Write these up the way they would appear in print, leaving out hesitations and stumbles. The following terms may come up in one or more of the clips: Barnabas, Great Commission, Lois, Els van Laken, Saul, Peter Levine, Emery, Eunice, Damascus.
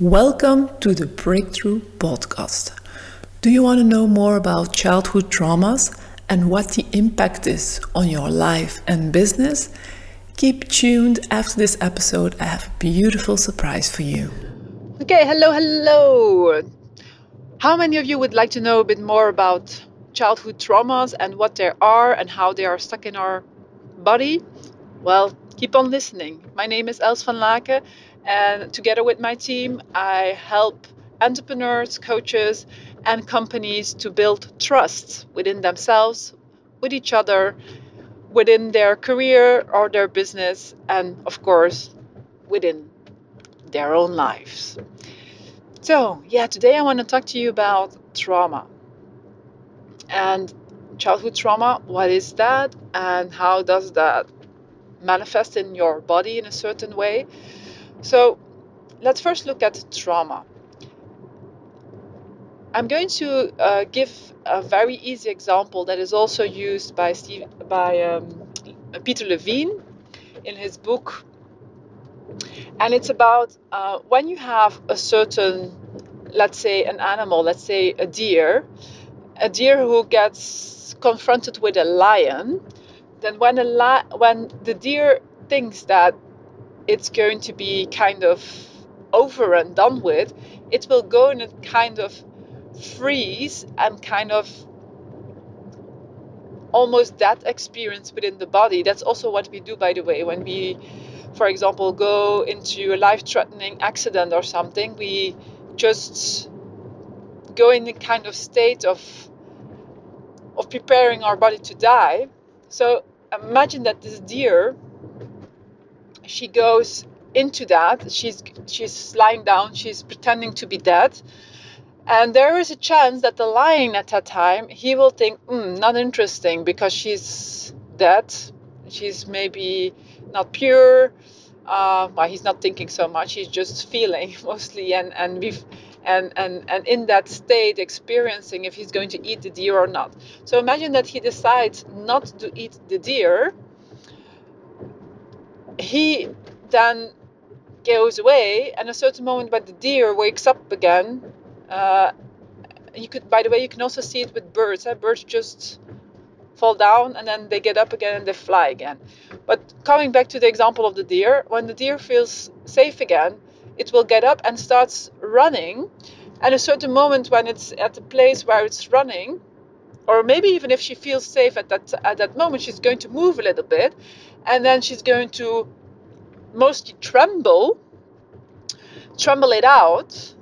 Welcome to the Breakthrough Podcast. Do you want to know more about childhood traumas and what the impact is on your life and business? Keep tuned after this episode. I have a beautiful surprise for you. Okay, hello. How many of you would like to know a bit more about childhood traumas and what they are and how they are stuck in our body? Well, keep on listening. My name is Els van Laken, and together with my team, I help entrepreneurs, coaches, and companies to build trust within themselves, with each other, within their career or their business, and of course, within their own lives. So, today I want to talk to you about trauma and childhood trauma. What is that, and how does that manifest in your body in a certain way? So let's first look at trauma. I'm going to give a very easy example that is also used by Peter Levine in his book. And it's about when you have a certain, let's say an animal, let's say a deer who gets confronted with a lion, then when the deer thinks that it's going to be kind of over and done with, it will go in a kind of freeze and kind of almost that experience within the body. That's also what we do, by the way, when we, for example, go into a life-threatening accident or something. We just go in a kind of state of preparing our body to die. So imagine that this deer, she goes into that, she's lying down, she's pretending to be dead, and there is a chance that the lion at that time, he will think, not interesting, because she's dead, she's maybe not pure. Well, he's not thinking so much, he's just feeling mostly, and in that state experiencing if he's going to eat the deer or not. So imagine that he decides not to eat the deer. He then goes away, and a certain moment when the deer wakes up again, you can also see it with birds. Birds just fall down and then they get up again and they fly again. But coming back to the example of the deer, when the deer feels safe again, it will get up and starts running. And a certain moment when it's at the place where it's running, or maybe even if she feels safe at that moment, she's going to move a little bit, and then she's going to mostly tremble it out,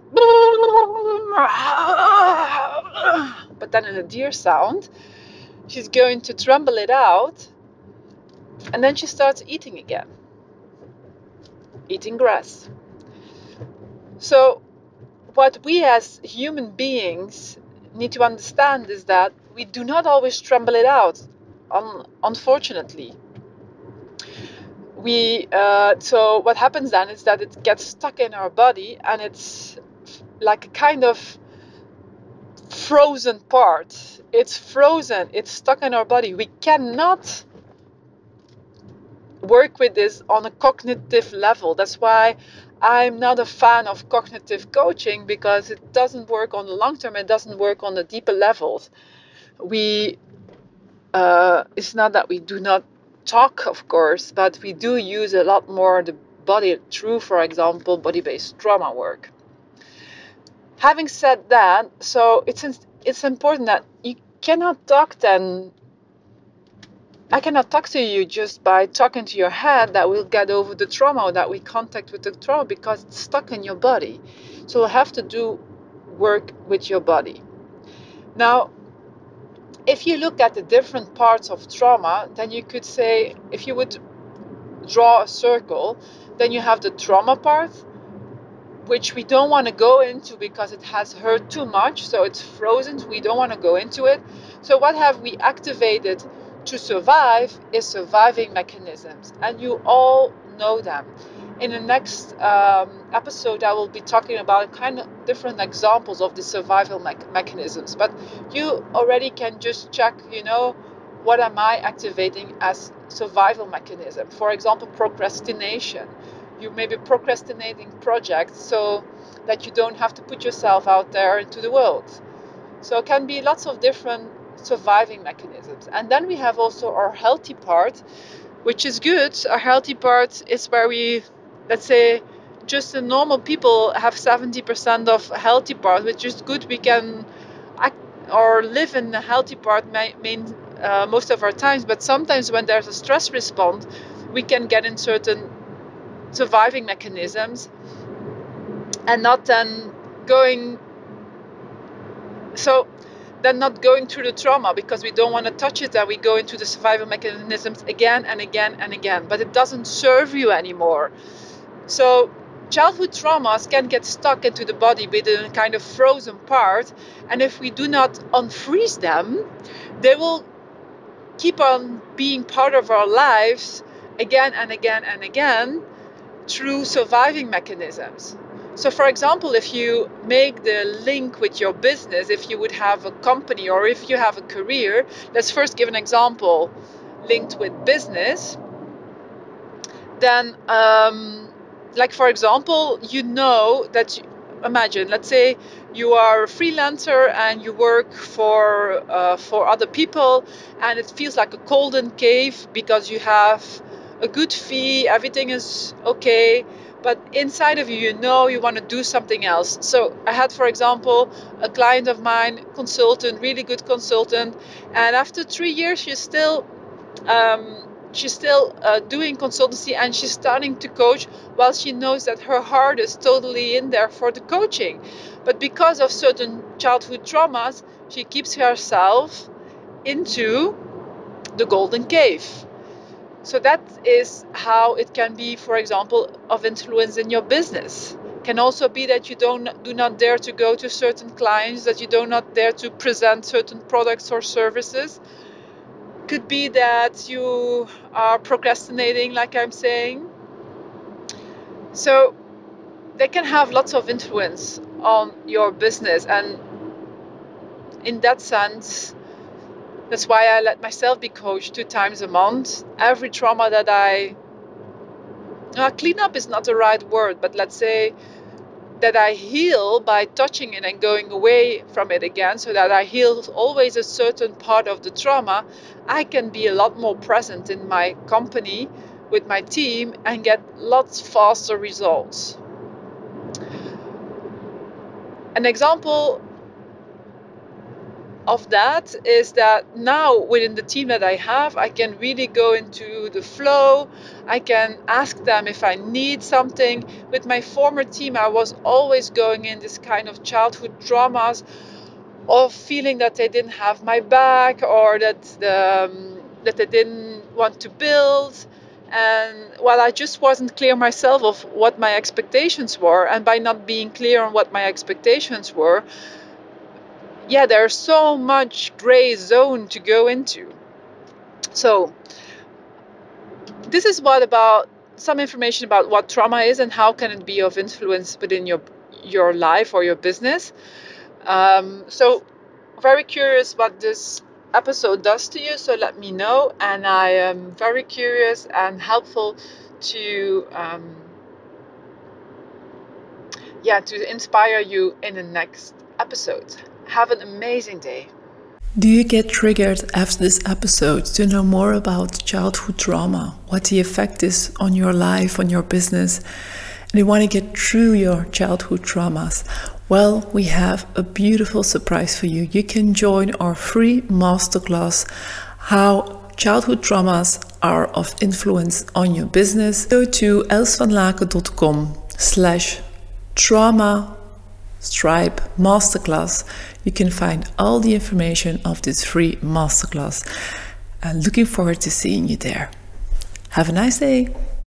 but then in a deer sound, she's going to tremble it out, and then she starts eating again, eating grass. So what we as human beings need to understand is that we do not always tremble it out, unfortunately. So what happens then is that it gets stuck in our body, and it's like a kind of frozen part. It's frozen, it's stuck in our body. We cannot work with this on a cognitive level. That's why I'm not a fan of cognitive coaching, because it doesn't work on the long term. It doesn't work on the deeper levels. It's not that we do not talk, of course, but we do use a lot more the body through, for example, body-based trauma work. Having said that, so it's important that you cannot talk then. I cannot talk to you just by talking to your head that we'll get over the trauma, that we contact with the trauma, because it's stuck in your body. So we'll have to do work with your body. Now, if you look at the different parts of trauma, then you could say, if you would draw a circle, then you have the trauma part, which we don't want to go into because it has hurt too much. So it's frozen. We don't want to go into it. So what have we activated to survive is surviving mechanisms, and you all know them. In the next episode, I will be talking about kind of different examples of the survival mechanisms, but you already can just check, what am I activating as survival mechanism? For example, procrastination. You may be procrastinating projects, so that you don't have to put yourself out there into the world. So it can be lots of different surviving mechanisms. And then we have also our healthy part, which is good. Our healthy part is where we, let's say, just the normal people have 70% of healthy part, which is good. We can act or live in the healthy part most of our times, but sometimes when there's a stress response, we can get in certain surviving mechanisms and not going through the trauma, because we don't want to touch it, and we go into the survival mechanisms again and again and again, but it doesn't serve you anymore. So childhood traumas can get stuck into the body with a kind of frozen part, and if we do not unfreeze them, they will keep on being part of our lives again and again and again through surviving mechanisms. So for example, if you make the link with your business, if you would have a company or if you have a career, let's first give an example linked with business. Then, like for example, you know that, imagine, let's say you are a freelancer and you work for other people, and it feels like a golden cave because you have a good fee, everything is okay. But inside of you, you know you want to do something else. So I had, for example, a client of mine, consultant, really good consultant. And after 3 years, she's still doing consultancy, and she's starting to coach while she knows that her heart is totally in there for the coaching. But because of certain childhood traumas, she keeps herself into the golden cave. So that is how it can be, for example, of influence in your business. It can also be that you do not dare to go to certain clients, that you do not dare to present certain products or services. Could be that you are procrastinating, like I'm saying. So they can have lots of influence on your business, and in that sense, that's why I let myself be coached 2 times a month. Every trauma that clean up is not the right word, but let's say that I heal by touching it and going away from it again, so that I heal always a certain part of the trauma. I can be a lot more present in my company with my team and get lots faster results. An example of that is that now within the team that I have, I can really go into the flow. I can ask them if I need something. With my former team, I was always going in this kind of childhood traumas of feeling that they didn't have my back, or that they didn't want to build. And well, I just wasn't clear myself of what my expectations were, and by not being clear on what my expectations were, yeah, there's so much gray zone to go into. So this is what about some information about what trauma is and how can it be of influence within your life or your business. So very curious what this episode does to you, so let me know, and I am very curious and helpful to inspire you in the next episode. Have an amazing day. Do you get triggered after this episode to know more about childhood trauma, what the effect is on your life, on your business, and you want to get through your childhood traumas? Well, we have a beautiful surprise for you. You can join our free masterclass, How Childhood Traumas Are of Influence on Your Business. Go to elsvanlaken.com/trauma-masterclass. You can find all the information of this free masterclass. I'm looking forward to seeing you there. Have a nice day.